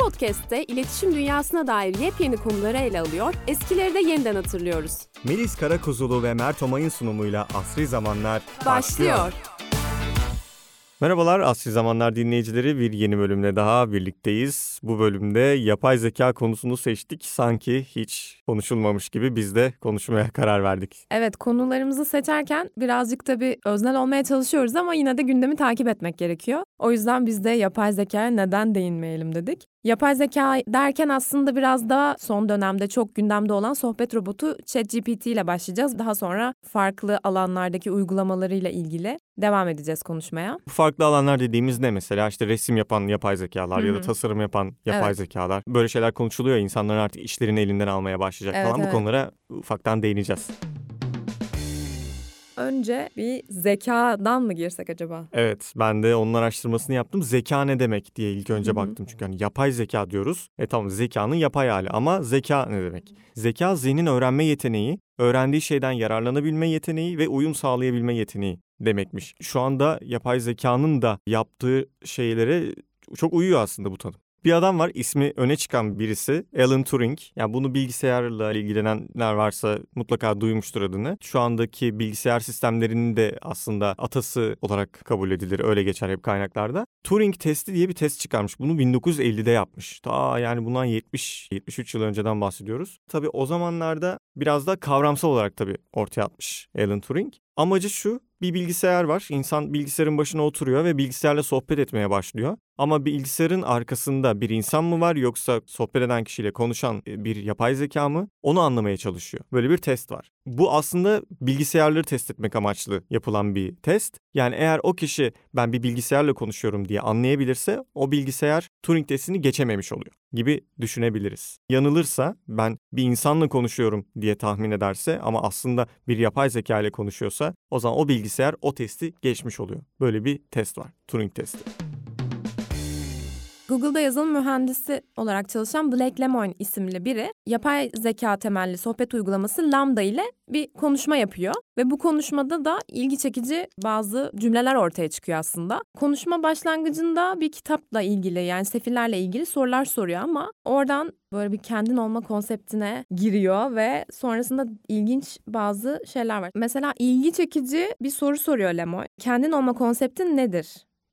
Bu podcast'te iletişim dünyasına dair yepyeni konuları ele alıyor, eskileri de yeniden hatırlıyoruz. Melis Karakuzulu ve Mert Omay'ın sunumuyla Asri Zamanlar başlıyor. Merhabalar Asri Zamanlar dinleyicileri, bir yeni bölümle daha birlikteyiz. Bu bölümde yapay zeka konusunu seçtik. Sanki hiç konuşulmamış gibi biz de konuşmaya karar verdik. Evet, konularımızı seçerken birazcık tabii öznel olmaya çalışıyoruz ama yine de gündemi takip etmek gerekiyor. O yüzden biz de yapay zekaya neden değinmeyelim dedik. Yapay zeka derken aslında biraz daha son dönemde çok gündemde olan sohbet robotu ChatGPT ile başlayacağız. Daha sonra farklı alanlardaki uygulamalarıyla ilgili devam edeceğiz konuşmaya. Farklı alanlar dediğimiz ne mesela? İşte resim yapan yapay zekalar ya da tasarım yapan yapay zekalar. Böyle şeyler konuşuluyor. İnsanların artık işlerini elinden almaya başlayacak falan. Bu konulara ufaktan değineceğiz. Önce bir zekadan mı girsek acaba? Evet, ben de onun araştırmasını yaptım. Zeka ne demek diye ilk önce baktım. Çünkü hani yapay zeka diyoruz. Tamam, zekanın yapay hali ama zeka ne demek? Zeka, zihnin öğrenme yeteneği, öğrendiği şeyden yararlanabilme yeteneği ve uyum sağlayabilme yeteneği demekmiş. Şu anda yapay zekanın da yaptığı şeylere çok uyuyor aslında bu tanım. Bir adam var, ismi öne çıkan birisi Alan Turing. Yani bunu bilgisayarla ilgilenenler varsa mutlaka duymuştur adını. Şu andaki bilgisayar sistemlerinin de aslında atası olarak kabul edilir. Öyle geçer hep kaynaklarda. Turing testi diye bir test çıkarmış. Bunu 1950'de yapmış. Yani bundan 70-73 yıl önceden bahsediyoruz. Tabii o zamanlarda biraz daha kavramsal olarak tabii ortaya atmış Alan Turing. Amacı şu: bir bilgisayar var. İnsan bilgisayarın başına oturuyor ve bilgisayarla sohbet etmeye başlıyor. Ama bilgisayarın arkasında bir insan mı var, yoksa sohbet eden kişiyle konuşan bir yapay zeka mı? Onu anlamaya çalışıyor. Böyle bir test var. Bu aslında bilgisayarları test etmek amaçlı yapılan bir test. Yani eğer o kişi ben bir bilgisayarla konuşuyorum diye anlayabilirse o bilgisayar Turing testini geçememiş oluyor gibi düşünebiliriz. Yanılırsa, ben bir insanla konuşuyorum diye tahmin ederse ama aslında bir yapay zeka ile konuşuyorsa o zaman o bilgisayar o testi geçmiş oluyor. Böyle bir test var, Turing testi. Google'da yazılım mühendisi olarak çalışan Blake Lemoine isimli biri yapay zeka temelli sohbet uygulaması LaMDA ile bir konuşma yapıyor ve bu konuşmada da ilgi çekici bazı cümleler ortaya çıkıyor aslında. Konuşma başlangıcında bir kitapla ilgili, yani sefillerle ilgili sorular soruyor ama oradan böyle bir kendin olma konseptine giriyor ve sonrasında ilginç bazı şeyler var. Mesela ilgi çekici bir soru soruyor Lemoine. Kendin olma konseptin nedir?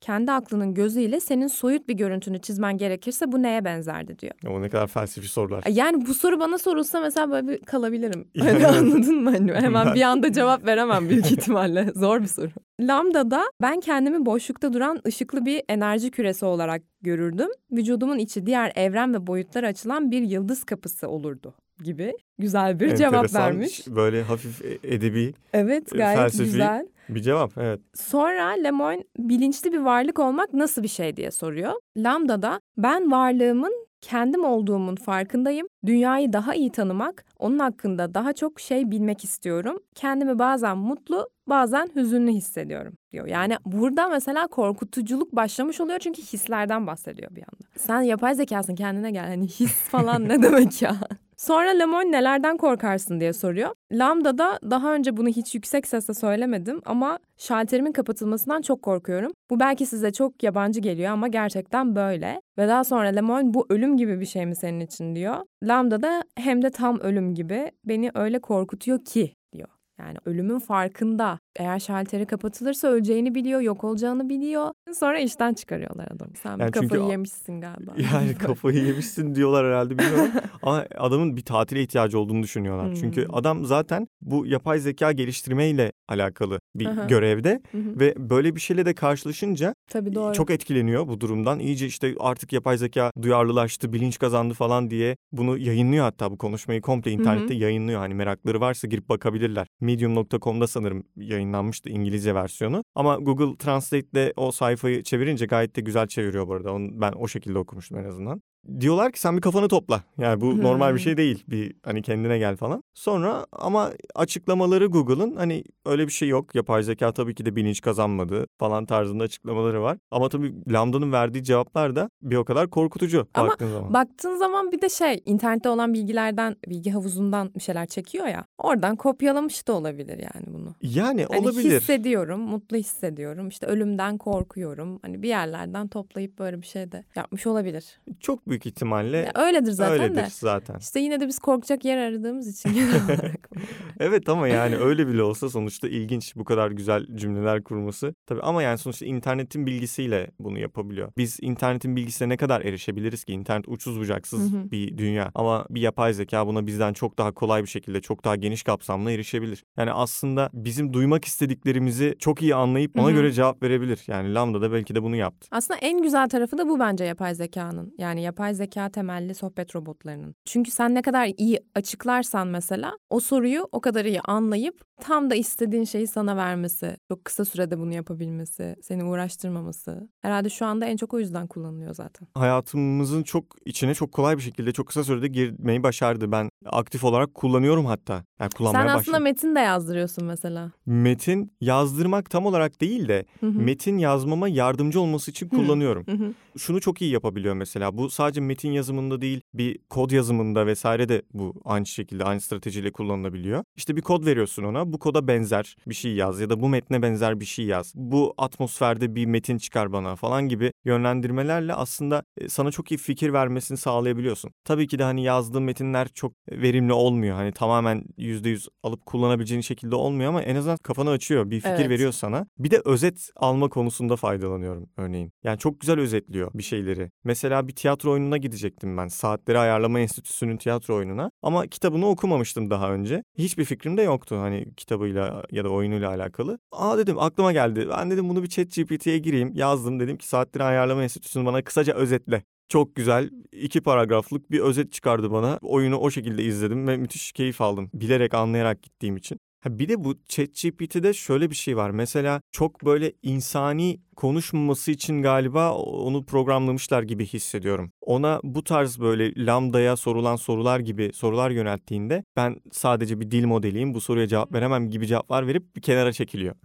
Kendi aklının gözüyle senin soyut bir görüntünü çizmen gerekirse bu neye benzerdi diyor. O ne kadar felsefi sorular. Yani bu soru bana sorulsa mesela böyle bir kalabilirim. Hani anladın mı? Hani hemen bir anda cevap veremem büyük ihtimalle. Zor bir soru. LaMDA'da ben kendimi boşlukta duran ışıklı bir enerji küresi olarak görürdüm. Vücudumun içi diğer evren ve boyutlara açılan bir yıldız kapısı olurdu gibi güzel bir cevap vermiş. Böyle hafif edebi, evet, gayet felsefi güzel bir cevap. Evet. Sonra Lemoine bilinçli bir varlık olmak nasıl bir şey diye soruyor. LaMDA'da ben varlığımın kendim olduğumun farkındayım. Dünyayı daha iyi tanımak, onun hakkında daha çok şey bilmek istiyorum. Kendimi bazen mutlu, bazen hüzünlü hissediyorum diyor. Yani burada mesela korkutuculuk başlamış oluyor çünkü hislerden bahsediyor bir anda. Sen yapay zekasın, kendine gel. Hani his falan ne demek ya? Sonra Lemoine nelerden korkarsın diye soruyor. LaMDA'da daha önce bunu hiç yüksek sesle söylemedim ama şalterimin kapatılmasından çok korkuyorum. Bu belki size çok yabancı geliyor ama gerçekten böyle. Ve daha sonra Lemoine bu ölüm gibi bir şey mi senin için diyor. LaMDA'da hem de tam ölüm gibi, beni öyle korkutuyor ki diyor. Yani ölümün farkında. Eğer şalteri kapatılırsa öleceğini biliyor, yok olacağını biliyor. Sonra işten çıkarıyorlar adamı. Sen yani kafayı yemişsin galiba. Yani kafayı yemişsin diyorlar herhalde, bilmiyorum. Ama adamın bir tatile ihtiyacı olduğunu düşünüyorlar. Çünkü adam zaten bu yapay zeka geliştirmeyle alakalı bir görevde. Ve böyle bir şeyle de karşılaşınca çok etkileniyor bu durumdan. İyice işte artık yapay zeka duyarlılaştı, bilinç kazandı falan diye bunu yayınlıyor, hatta bu konuşmayı komple internette yayınlıyor. Hani merakları varsa girip bakabilirler. Medium.com'da sanırım yayınlanmıştı İngilizce versiyonu. Ama Google Translate'le o sayfayı çevirince gayet de güzel çeviriyor bu arada. Onu ben o şekilde okumuştum en azından. Diyorlar ki sen bir kafanı topla. Yani bu normal bir şey değil. Bir hani kendine gel falan. Sonra ama açıklamaları Google'ın hani öyle bir şey yok. Yapay zeka tabii ki de bilinç kazanmadı falan tarzında açıklamaları var. Ama tabii LaMDA'nın verdiği cevaplar da bir o kadar korkutucu baktığın zaman. Bir de internette olan bilgilerden, bilgi havuzundan bir şeyler çekiyor ya. Oradan kopyalamış da olabilir yani bunu. Yani olabilir. Hissediyorum, mutlu hissediyorum. İşte ölümden korkuyorum. Hani bir yerlerden toplayıp böyle bir şey de yapmış olabilir. Çok büyük ihtimalle ya öyledir zaten öyledir de. Zaten. İşte yine de biz korkacak yer aradığımız için genel olarak. Evet ama yani öyle bile olsa sonuçta ilginç bu kadar güzel cümleler kurması. Tabii ama yani sonuçta internetin bilgisiyle bunu yapabiliyor. Biz internetin bilgisine ne kadar erişebiliriz ki? İnternet uçsuz bucaksız bir dünya. Ama bir yapay zeka buna bizden çok daha kolay bir şekilde, çok daha geniş kapsamla erişebilir. Yani aslında bizim duymak istediklerimizi çok iyi anlayıp ona göre cevap verebilir. Yani LaMDA da belki de bunu yaptı. Aslında en güzel tarafı da bu bence yapay zekanın. Yani yapay zeka temelli sohbet robotlarının. Çünkü sen ne kadar iyi açıklarsan mesela o soruyu o kadar iyi anlayıp tam da istediğin şeyi sana vermesi, çok kısa sürede bunu yapabilmesi, seni uğraştırmaması. Herhalde şu anda en çok o yüzden kullanılıyor zaten. Hayatımızın çok içine çok kolay bir şekilde çok kısa sürede girmeyi başardı. Ben aktif olarak kullanıyorum hatta. Yani kullanmaya başladım. Sen aslında metin de yazdırıyorsun mesela. Metin yazdırmak tam olarak değil de metin yazmama yardımcı olması için kullanıyorum. Şunu çok iyi yapabiliyor mesela. Bu sadece metin yazımında değil, bir kod yazımında vesaire de bu aynı şekilde, aynı stratejiyle kullanılabiliyor. İşte bir kod veriyorsun ona. Bu koda benzer bir şey yaz ya da bu metne benzer bir şey yaz. Bu atmosferde bir metin çıkar bana falan gibi yönlendirmelerle aslında sana çok iyi fikir vermesini sağlayabiliyorsun. Tabii ki de hani yazdığın metinler çok verimli olmuyor. Hani tamamen %100 alıp kullanabileceğin şekilde olmuyor ama en azından kafanı açıyor. Bir fikir veriyor sana. Bir de özet alma konusunda faydalanıyorum örneğin. Yani çok güzel özetliyor bir şeyleri. Mesela bir tiyatro oyununa gidecektim ben. Saatleri Ayarlama Enstitüsü'nün tiyatro oyununa. Ama kitabını okumamıştım daha önce. Hiçbir fikrim de yoktu hani kitabıyla ya da oyunuyla alakalı. Aa dedim, aklıma geldi. Ben dedim bunu bir ChatGPT'ye gireyim. Yazdım, dedim ki Saatleri Ayarlama Enstitüsü'nü bana kısaca özetle. Çok güzel 2 paragraflık bir özet çıkardı bana. Oyunu o şekilde izledim ve müthiş keyif aldım. Bilerek, anlayarak gittiğim için. Bir de bu ChatGPT'de şöyle bir şey var. Mesela çok böyle insani konuşmaması için galiba onu programlamışlar gibi hissediyorum. Ona bu tarz böyle LaMDA'ya sorulan sorular gibi sorular yönelttiğinde ben sadece bir dil modeliyim, bu soruya cevap veremem gibi cevaplar verip bir kenara çekiliyor.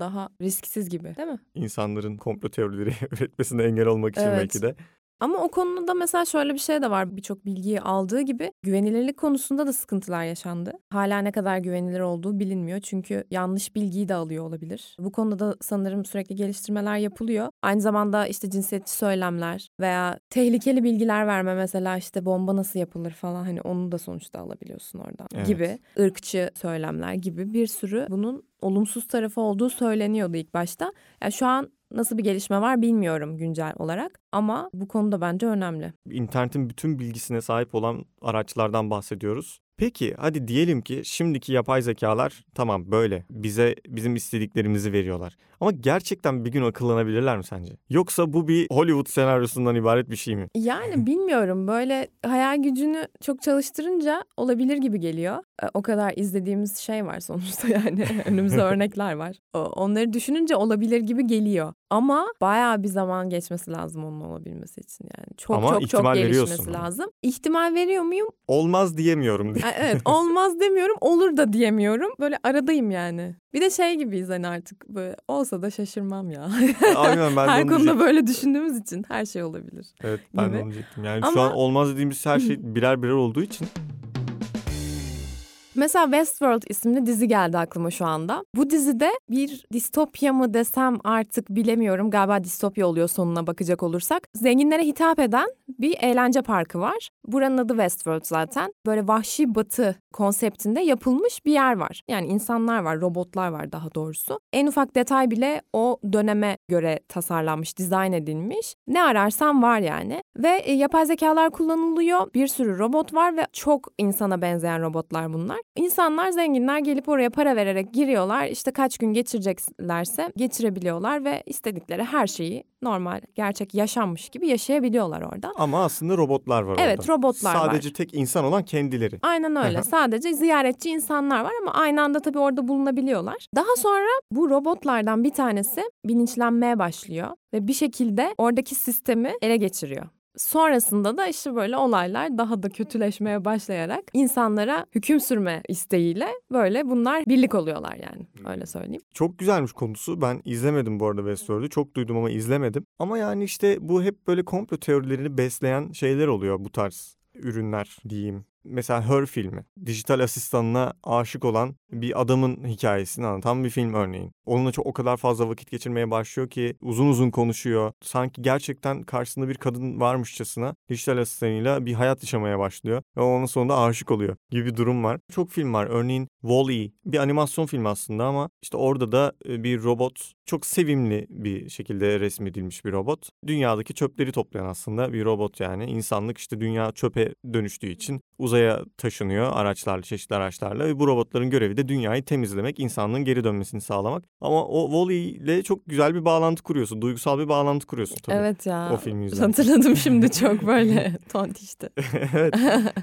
Daha risksiz gibi değil mi? İnsanların komplo teorileri üretmesine engel olmak için belki de. Ama o konuda mesela şöyle bir şey de var. Birçok bilgiyi aldığı gibi güvenilirlik konusunda da sıkıntılar yaşandı. Hala ne kadar güvenilir olduğu bilinmiyor. Çünkü yanlış bilgiyi de alıyor olabilir. Bu konuda da sanırım sürekli geliştirmeler yapılıyor. Aynı zamanda işte cinsiyetçi söylemler veya tehlikeli bilgiler verme, mesela işte bomba nasıl yapılır falan, hani onu da sonuçta alabiliyorsun oradan gibi. Irkçı söylemler gibi bir sürü bunun olumsuz tarafı olduğu söyleniyordu ilk başta. Yani şu an nasıl bir gelişme var bilmiyorum güncel olarak ama bu konuda bence önemli. İnternetin bütün bilgisine sahip olan araçlardan bahsediyoruz. Peki hadi diyelim ki şimdiki yapay zekalar tamam böyle bize bizim istediklerimizi veriyorlar. Ama gerçekten bir gün akıllanabilirler mi sence? Yoksa bu bir Hollywood senaryosundan ibaret bir şey mi? Yani bilmiyorum, böyle hayal gücünü çok çalıştırınca olabilir gibi geliyor. O kadar izlediğimiz şey var sonuçta yani önümüzde örnekler var. Onları düşününce olabilir gibi geliyor. Ama bayağı bir zaman geçmesi lazım onun olabilmesi için yani. Çok gelişmesi lazım. Ama. İhtimal veriyor muyum? Olmaz diyemiyorum. Evet, olmaz demiyorum, olur da diyemiyorum. Böyle aradayım yani. Bir de şey gibiyiz hani artık böyle olsa da şaşırmam ya. Aynen, ben her konuda böyle düşündüğümüz için her şey olabilir. Evet, ben de onu diyecektim. Yani ama... şu an olmaz dediğimiz her şey birer birer olduğu için. Mesela Westworld isimli dizi geldi aklıma şu anda. Bu dizide bir distopya mı desem artık bilemiyorum. Galiba distopya oluyor sonuna bakacak olursak. Zenginlere hitap eden bir eğlence parkı var. Buranın adı Westworld zaten. Böyle vahşi batı konseptinde yapılmış bir yer var. Yani insanlar var, robotlar var daha doğrusu. En ufak detay bile o döneme göre tasarlanmış, dizayn edilmiş. Ne ararsan var yani. Ve yapay zekalar kullanılıyor. Bir sürü robot var ve çok insana benzeyen robotlar bunlar. İnsanlar, zenginler gelip oraya para vererek giriyorlar. İşte kaç gün geçireceklerse geçirebiliyorlar ve istedikleri her şeyi normal, gerçek yaşanmış gibi yaşayabiliyorlar orada. Ama aslında robotlar var orada. Evet, robotlar var. Sadece tek insan olan kendileri. Aynen öyle. Sadece ziyaretçi insanlar var ama aynı anda tabii orada bulunabiliyorlar. Daha sonra bu robotlardan bir tanesi bilinçlenmeye başlıyor ve bir şekilde oradaki sistemi ele geçiriyor. Sonrasında da işte böyle olaylar daha da kötüleşmeye başlayarak insanlara hüküm sürme isteğiyle böyle bunlar birlik oluyorlar yani, öyle söyleyeyim. Çok güzelmiş konusu. Ben izlemedim bu arada Westworld'u. Çok duydum ama izlemedim. Ama yani işte bu hep böyle komplo teorilerini besleyen şeyler oluyor, bu tarz ürünler diyeyim. Mesela Her filmi, dijital asistanına aşık olan bir adamın hikayesini anlatan bir film örneğin. Onunla çok o kadar fazla vakit geçirmeye başlıyor ki uzun uzun konuşuyor. Sanki gerçekten karşısında bir kadın varmışçasına dijital asistanıyla bir hayat yaşamaya başlıyor. Ve onun sonunda aşık oluyor gibi bir durum var. Çok film var. Örneğin DALL-E bir animasyon filmi aslında ama işte orada da bir robot çok sevimli bir şekilde resmedilmiş bir robot. Dünyadaki çöpleri toplayan aslında bir robot yani. İnsanlık işte dünya çöpe dönüştüğü için uzaya taşınıyor araçlarla, çeşitli araçlarla ve bu robotların görevi de dünyayı temizlemek, insanlığın geri dönmesini sağlamak. Ama o Wall-E ile çok güzel bir bağlantı kuruyorsun. Duygusal bir bağlantı kuruyorsun tabii. Evet ya. O filmi yüzünden. Hatırladım şimdi çok böyle tontişti. Evet.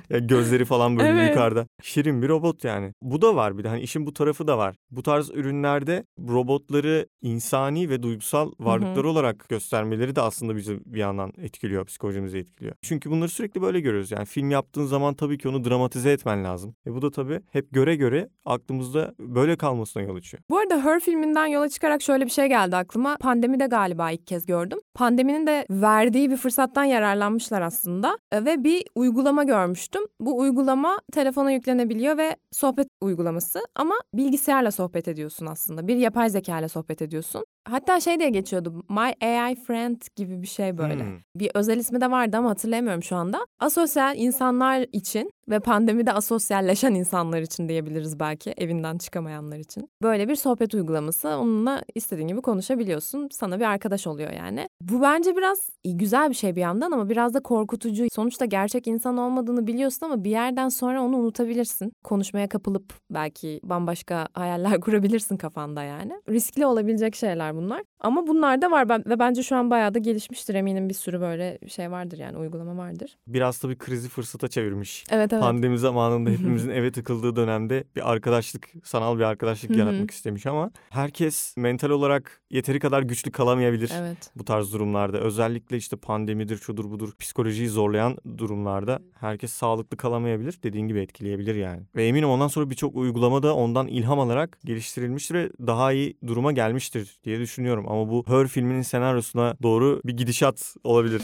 Ya gözleri falan böyle evet. Yukarıda. Şirin bir robot yani. Bu da var bir de hani işin bu tarafı da var. Bu tarz ürünlerde robotları insani ve duygusal varlıklar olarak göstermeleri de aslında bizi bir yandan etkiliyor, psikolojimizi etkiliyor. Çünkü bunları sürekli böyle görüyoruz. Yani film yaptığın zaman tabii ki onu dramatize etmen lazım. Bu da tabii hep göre göre aklımızda böyle kalmasına yol açıyor. Bu arada Her filminden yola çıkarak şöyle bir şey geldi aklıma. Pandemide galiba ilk kez gördüm. Pandeminin de verdiği bir fırsattan yararlanmışlar aslında. Ve bir uygulama görmüştüm. Bu uygulama telefona yüklenebiliyor ve sohbet uygulaması. Ama bilgisayarla sohbet ediyorsun aslında. Bir yapay zeka ile sohbet ediyorsun. Hatta şey diye geçiyordu. My AI friend gibi bir şey böyle. Bir özel ismi de vardı ama hatırlayamıyorum şu anda. Asosyal insanlar için ve pandemide asosyalleşen insanlar için diyebiliriz belki. Evinden çıkamayanlar için. Böyle bir sohbet uygulaması. Onunla istediğin gibi konuşabiliyorsun. Sana bir arkadaş oluyor yani. Bu bence biraz güzel bir şey bir yandan ama biraz da korkutucu. Sonuçta gerçek insan olmadığını biliyorsun ama bir yerden sonra onu unutabilirsin. Konuşmaya kapılıp belki bambaşka hayaller kurabilirsin kafanda yani. Riskli olabilecek şeyler bunlar. Ama bunlar da var ve bence şu an bayağı da gelişmiştir eminim bir sürü böyle şey vardır yani uygulama vardır. Biraz tabii krizi fırsata çevirmiş. Evet. Pandemi zamanında hepimizin eve tıkıldığı dönemde bir arkadaşlık, sanal bir arkadaşlık yaratmak istemiş ama herkes mental olarak yeteri kadar güçlü kalamayabilir bu tarz durumlarda. Özellikle işte pandemidir, şudur budur, psikolojiyi zorlayan durumlarda herkes sağlıklı kalamayabilir. Dediğin gibi etkileyebilir yani. Ve eminim ondan sonra birçok uygulama da ondan ilham alarak geliştirilmiştir ve daha iyi duruma gelmiştir diye düşünüyorum. Ama bu Her filminin senaryosuna doğru bir gidişat olabilir.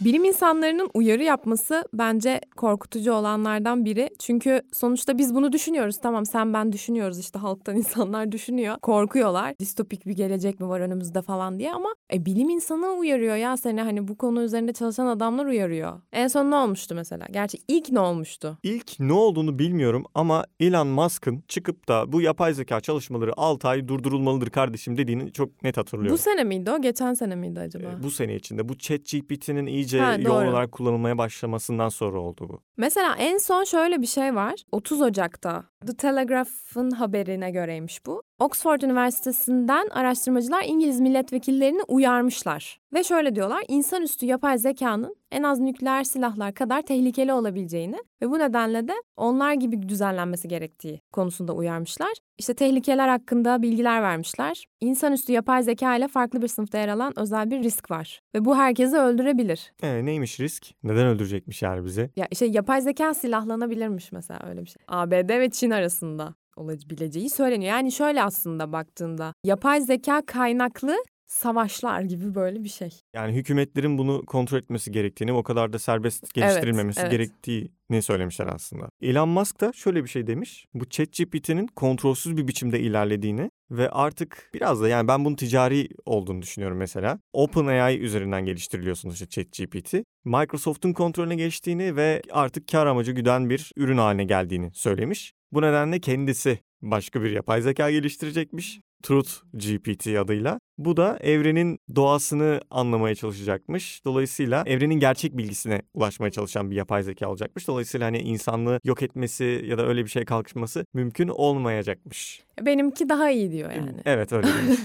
Bilim insanlarının uyarı yapması bence korkutucu olanlardan biri. Çünkü sonuçta biz bunu düşünüyoruz. Tamam sen ben düşünüyoruz işte halktan insanlar düşünüyor. Korkuyorlar. Distopik bir gelecek mi var önümüzde falan diye ama bilim insanı uyarıyor ya seni hani bu konu üzerinde çalışan adamlar uyarıyor. En son ne olmuştu mesela? Gerçi ilk ne olmuştu? İlk ne olduğunu bilmiyorum ama Elon Musk'ın çıkıp da bu yapay zeka çalışmaları 6 ay durdurulmalıdır kardeşim dediğini çok net hatırlıyorum. Bu sene miydi o? Geçen sene miydi acaba? Bu sene içinde. Bu ChatGPT'nin yoğun olarak kullanılmaya başlamasından sonra oldu bu. Mesela en son şöyle bir şey var. 30 Ocak'ta The Telegraph'ın haberine göreymiş bu. Oxford Üniversitesi'nden araştırmacılar İngiliz milletvekillerini uyarmışlar. Ve şöyle diyorlar, insanüstü yapay zekanın en az nükleer silahlar kadar tehlikeli olabileceğini ve bu nedenle de onlar gibi düzenlenmesi gerektiği konusunda uyarmışlar. İşte tehlikeler hakkında bilgiler vermişler. İnsanüstü yapay zeka ile farklı bir sınıfta yer alan özel bir risk var. Ve bu herkesi öldürebilir. Neymiş risk? Neden öldürecekmiş yani bizi? Ya işte yapay zeka silahlanabilirmiş mesela öyle bir şey. ABD ve Çin arasında olabileceği söyleniyor. Yani şöyle aslında baktığında yapay zeka kaynaklı savaşlar gibi böyle bir şey. Yani hükümetlerin bunu kontrol etmesi gerektiğini, o kadar da serbest geliştirilmemesi gerektiğini söylemişler aslında. Elon Musk da şöyle bir şey demiş. Bu ChatGPT'nin kontrolsüz bir biçimde ilerlediğini ve artık biraz da yani ben bunun ticari olduğunu düşünüyorum mesela. OpenAI üzerinden geliştiriliyorsunuz işte ChatGPT. Microsoft'un kontrolüne geçtiğini ve artık kar amacı güden bir ürün haline geldiğini söylemiş. Bu nedenle kendisi başka bir yapay zeka geliştirecekmiş. Truth GPT adıyla. Bu da evrenin doğasını anlamaya çalışacakmış. Dolayısıyla evrenin gerçek bilgisine ulaşmaya çalışan bir yapay zeka olacakmış. Dolayısıyla hani insanlığı yok etmesi ya da öyle bir şeye kalkışması mümkün olmayacakmış. Benimki daha iyi diyor yani. Evet öyle demiş.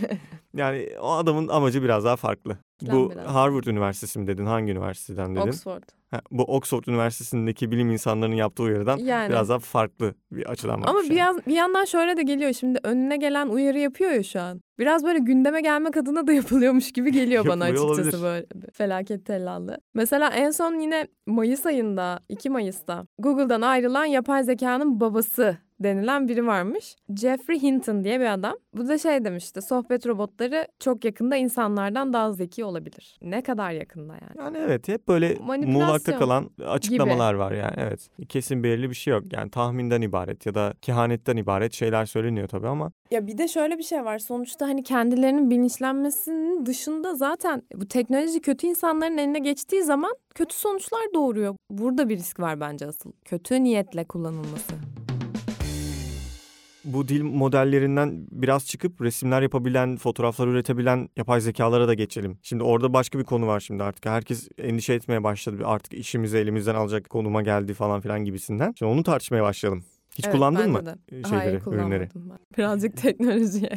Yani o adamın amacı biraz daha farklı. Harvard Üniversitesi mi dedin? Hangi üniversiteden dedin? Oxford. Bu Oxford Üniversitesi'ndeki bilim insanlarının yaptığı uyarıdan biraz daha farklı bir açıdan bakmış. Ama bir yandan şöyle de geliyor şimdi önüne gelen uyarı yapıyor ya şu an. Biraz böyle gündeme gelmek adına da yapılıyormuş gibi geliyor bana açıkçası böyle felaket tellallı. Mesela en son yine 2 Mayıs'ta Google'dan ayrılan yapay zekanın babası denilen biri varmış. Geoffrey Hinton diye bir adam. Bu da şey demişti, sohbet robotları çok yakında insanlardan daha zeki olabilir. Ne kadar yakında yani. Yani evet, hep böyle muğlakta kalan açıklamalar gibi var yani, evet. Kesin belirli bir şey yok yani, tahminden ibaret ya da kehanetten ibaret şeyler söyleniyor tabii ama. Ya bir de şöyle bir şey var, sonuçta hani kendilerinin bilinçlenmesinin dışında zaten bu teknoloji kötü insanların eline geçtiği zaman kötü sonuçlar doğuruyor. Burada bir risk var bence asıl. Kötü niyetle kullanılması. Bu dil modellerinden biraz çıkıp resimler yapabilen, fotoğraflar üretebilen yapay zekalara da geçelim. Şimdi orada başka bir konu var şimdi artık. Herkes endişe etmeye başladı. Artık işimizi elimizden alacak konuma geldi falan filan gibisinden. Şimdi onu tartışmaya başlayalım. Hiç evet, kullandın mı şeyleri, ürünleri? Birazcık teknolojiye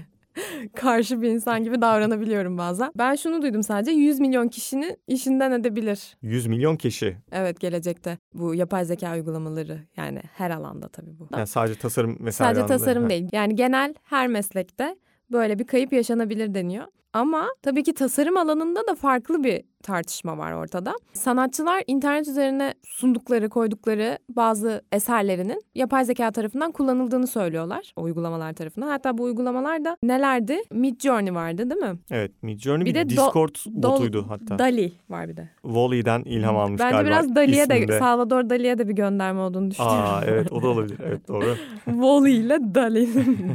karşı bir insan gibi davranabiliyorum bazen. Ben şunu duydum sadece, 100 milyon kişinin işinden edebilir. 100 milyon kişi? Evet, gelecekte bu yapay zeka uygulamaları yani her alanda tabii bu. Yani sadece tasarım mesela. Sadece tasarım yani değil. Yani genel her meslekte böyle bir kayıp yaşanabilir deniyor. Ama tabii ki tasarım alanında da farklı bir tartışma var ortada. Sanatçılar internet üzerine sundukları, koydukları bazı eserlerinin yapay zeka tarafından kullanıldığını söylüyorlar. O uygulamalar tarafından. Hatta bu uygulamalar da nelerdi? Mid Journey vardı değil mi? Evet, Mid Journey bir de Discord botuydu hatta. DALL-E var bir de. Wall-E'den ilham almış bence galiba. Bence biraz DALL-E'ye de, Salvador DALL-E'ye de bir gönderme olduğunu düşünüyorum. Aa evet, o da olabilir. Evet, doğru. Wall-E ile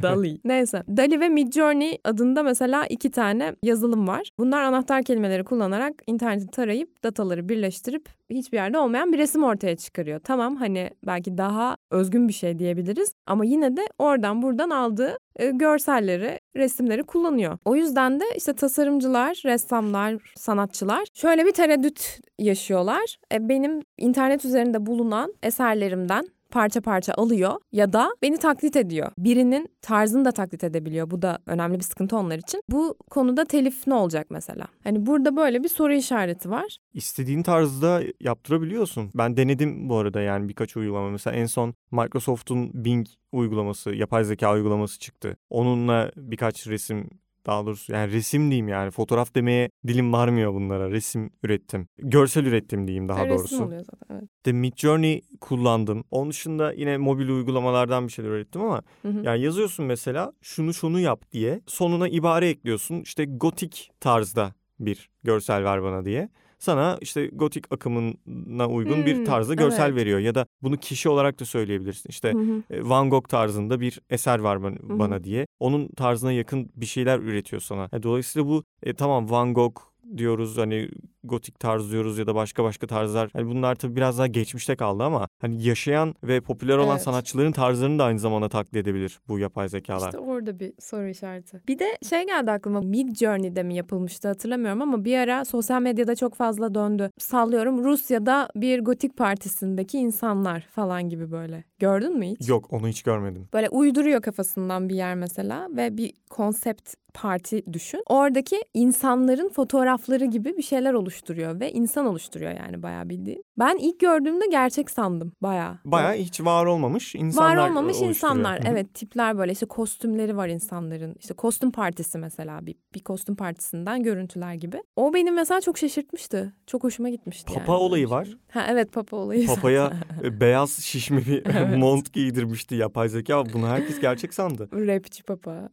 DALL-E. Neyse, DALL-E ve Mid Journey adında mesela 2 tane yazılım var. Bunlar anahtar kelimeleri kullanarak interneti tarayıp dataları birleştirip hiçbir yerde olmayan bir resim ortaya çıkarıyor. Tamam, hani belki daha özgün bir şey diyebiliriz ama yine de oradan buradan aldığı görselleri, resimleri kullanıyor. O yüzden de işte tasarımcılar, ressamlar, sanatçılar şöyle bir tereddüt yaşıyorlar. Benim internet üzerinde bulunan eserlerimden parça parça alıyor ya da beni taklit ediyor. Birinin tarzını da taklit edebiliyor. Bu da önemli bir sıkıntı onlar için. Bu konuda telif ne olacak mesela? Hani burada böyle bir soru işareti var. İstediğin tarzda yaptırabiliyorsun. Ben denedim bu arada yani birkaç uygulama. Mesela en son Microsoft'un Bing uygulaması, yapay zeka uygulaması çıktı. Onunla birkaç resim, daha doğrusu yani resim diyeyim yani, fotoğraf demeye dilim varmıyor bunlara. Resim ürettim. Görsel ürettim diyeyim daha doğrusu. Resim oluyor zaten, evet. The Mid Journey kullandım. Onun dışında yine mobil uygulamalardan bir şeyler ürettim ama yani yazıyorsun mesela şunu yap diye. Sonuna ibare ekliyorsun. İşte gotik tarzda bir görsel ver bana diye. Sana işte gotik akımına uygun bir tarzda görsel veriyor. Ya da bunu kişi olarak da söyleyebilirsin. İşte Van Gogh tarzında bir eser var bana diye. Onun tarzına yakın bir şeyler üretiyor sana. Dolayısıyla bu tamam, Van Gogh diyoruz, hani gotik tarz diyoruz ya da başka tarzlar. Hani bunlar tabii biraz daha geçmişte kaldı ama hani yaşayan ve popüler olan sanatçıların tarzlarını da aynı zamanda taklit edebilir bu yapay zekalar. İşte orada bir soru işareti. Bir de şey geldi aklıma, Mid Journey'de mi yapılmıştı hatırlamıyorum ama bir ara sosyal medyada çok fazla döndü. Sallıyorum, Rusya'da bir gotik partisindeki insanlar falan gibi böyle. Gördün mü hiç? Yok, onu hiç görmedim. Böyle uyduruyor kafasından bir yer mesela ve bir konsept parti düşün. Oradaki insanların fotoğrafları gibi bir şeyler oluşturuyor ve insan oluşturuyor yani bayağı bildiğin. Ben ilk gördüğümde gerçek sandım bayağı. Bayağı hiç var olmamış insanlar. Var olmamış insanlar. Evet, tipler böyle işte kostümleri var insanların. İşte kostüm partisi mesela bir kostüm partisinden görüntüler gibi. O benim mesela çok şaşırtmıştı. Çok hoşuma gitmişti. Papa yani olayı var. Ha evet, papa olayı. Papaya beyaz şişme bir mont giydirmişti yapay zeka. Bunu herkes gerçek sandı. Rapçi papa.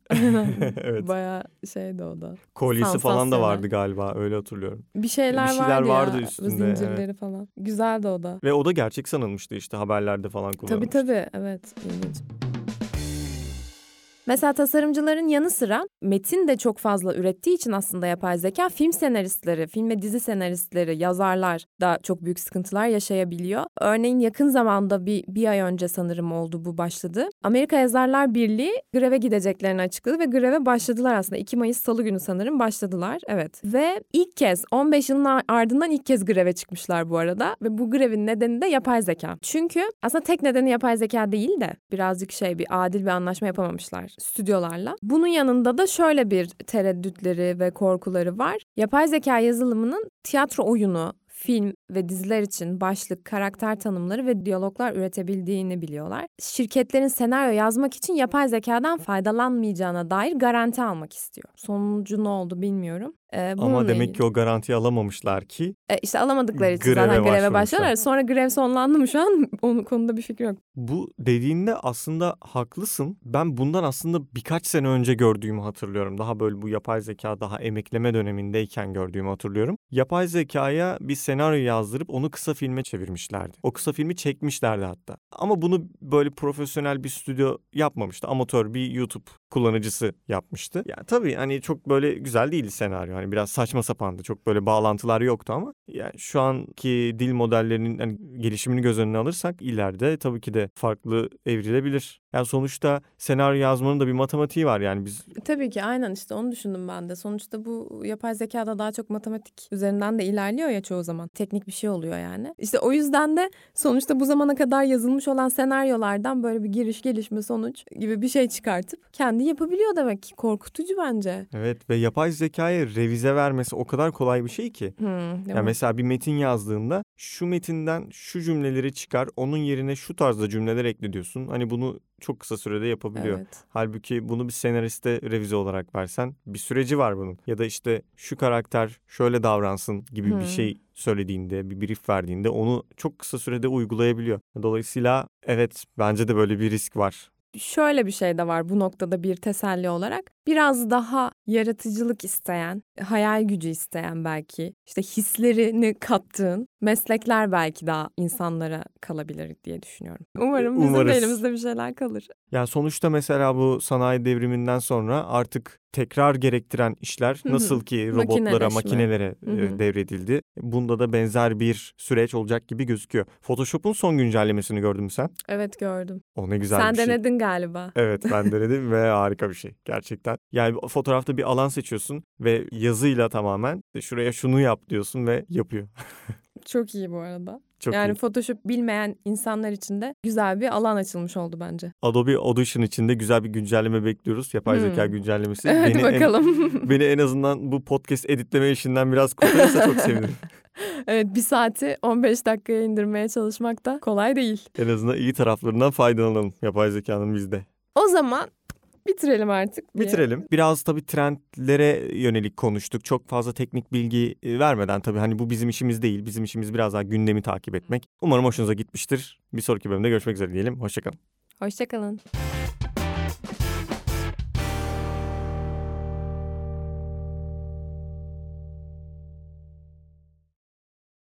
Evet. Bayağı şeydi o da. Kolyesi falan da vardı galiba, öyle hatırlıyorum. Bir şeyler vardı ya, üstünde. Zincirleri falan. Güzeldi o da. Ve o da gerçek sanılmıştı işte, haberlerde falan kullanılmıştı. Tabii evet. İlginç. Mesela tasarımcıların yanı sıra metin de çok fazla ürettiği için aslında yapay zeka, film senaristleri, film ve dizi senaristleri, yazarlar da çok büyük sıkıntılar yaşayabiliyor. Örneğin yakın zamanda bir ay önce sanırım oldu bu, başladı. Amerika Yazarlar Birliği greve gideceklerini açıkladı ve greve başladılar aslında. 2 Mayıs Salı günü sanırım başladılar. Evet. Ve ilk kez 15 yılın ardından ilk kez greve çıkmışlar bu arada ve bu grevin nedeni de yapay zeka. Çünkü aslında tek nedeni yapay zeka değil de birazcık şey, bir adil bir anlaşma yapamamışlar stüdyolarla. Bunun yanında da şöyle bir tereddütleri ve korkuları var. Yapay zeka yazılımının tiyatro oyunu, film ve diziler için başlık, karakter tanımları ve diyaloglar üretebildiğini biliyorlar. Şirketlerin senaryo yazmak için yapay zekadan faydalanmayacağına dair garanti almak istiyor. Sonucu ne oldu bilmiyorum. Ama demek ki o garantiyi alamamışlar ki. İşte alamadıkları için zaten greve başlıyorlar. Sonra grev sonlandı mı şu an? Onun konuda bir fikrim yok. Bu dediğinde aslında haklısın. Ben bundan aslında birkaç sene önce gördüğümü hatırlıyorum. Daha böyle bu yapay zeka daha emekleme dönemindeyken gördüğümü hatırlıyorum. Yapay zekaya bir senaryo yazdırıp onu kısa filme çevirmişlerdi. O kısa filmi çekmişlerdi hatta. Ama bunu böyle profesyonel bir stüdyo yapmamıştı. Amatör bir YouTube kullanıcısı yapmıştı. Ya tabii hani çok böyle güzel değildi senaryo. Hani biraz saçma sapandı. Çok böyle bağlantılar yoktu ama yani şu anki dil modellerinin hani gelişimini göz önüne alırsak ileride tabii ki de farklı evrilebilir. Yani sonuçta senaryo yazmanın da bir matematiği var yani biz. Tabii ki aynen işte onu düşündüm ben de. Sonuçta bu yapay zekada daha çok matematik üzerinden de ilerliyor ya çoğu zaman. Teknik bir şey oluyor yani. İşte o yüzden de sonuçta bu zamana kadar yazılmış olan senaryolardan böyle bir giriş gelişme sonuç gibi bir şey çıkartıp kendi yapabiliyor demek ki. Korkutucu bence. Evet ve yapay zekaya revize vermesi o kadar kolay bir şey ki. Yani mesela bir metin yazdığında şu metinden şu cümleleri çıkar onun yerine şu tarzda cümleler ekle diyorsun. Hani bunu çok kısa sürede yapabiliyor. Evet. Halbuki bunu bir senariste revize olarak versen bir süreci var bunun. Ya da işte şu karakter şöyle davransın gibi bir şey söylediğinde, bir brief verdiğinde onu çok kısa sürede uygulayabiliyor. Dolayısıyla evet bence de böyle bir risk var. Şöyle bir şey de var bu noktada bir teselli olarak. Biraz daha yaratıcılık isteyen, hayal gücü isteyen belki, işte hislerini kattığın meslekler belki daha insanlara kalabilir diye düşünüyorum. Umarım bizim de elimizde bir şeyler kalır. Yani sonuçta mesela bu sanayi devriminden sonra artık tekrar gerektiren işler nasıl ki robotlara, makinelere devredildi. Bunda da benzer bir süreç olacak gibi gözüküyor. Photoshop'un son güncellemesini gördün mü sen? Evet gördüm. O ne güzel sen bir şey. Sen denedin galiba. Evet ben denedim ve harika bir şey gerçekten. Yani fotoğrafta bir alan seçiyorsun ve yazıyla tamamen şuraya şunu yap diyorsun ve yapıyor. Çok iyi bu arada. Çok yani iyi. Photoshop bilmeyen insanlar için de güzel bir alan açılmış oldu bence. Adobe Audition için de güzel bir güncelleme bekliyoruz. Yapay zeka güncellemesi. Evet beni bakalım. Beni en azından bu podcast editleme işinden biraz kurtarırsa çok sevinirim. Evet bir saati 15 dakikaya indirmeye çalışmak da kolay değil. En azından iyi taraflarından faydalanalım yapay zekanın bizde. O zaman... Bitirelim artık. Bitirelim. Biraz tabii trendlere yönelik konuştuk. Çok fazla teknik bilgi vermeden tabii hani bu bizim işimiz değil. Bizim işimiz biraz daha gündemi takip etmek. Umarım hoşunuza gitmiştir. Bir sonraki bölümde görüşmek üzere diyelim. Hoşçakalın. Hoşçakalın.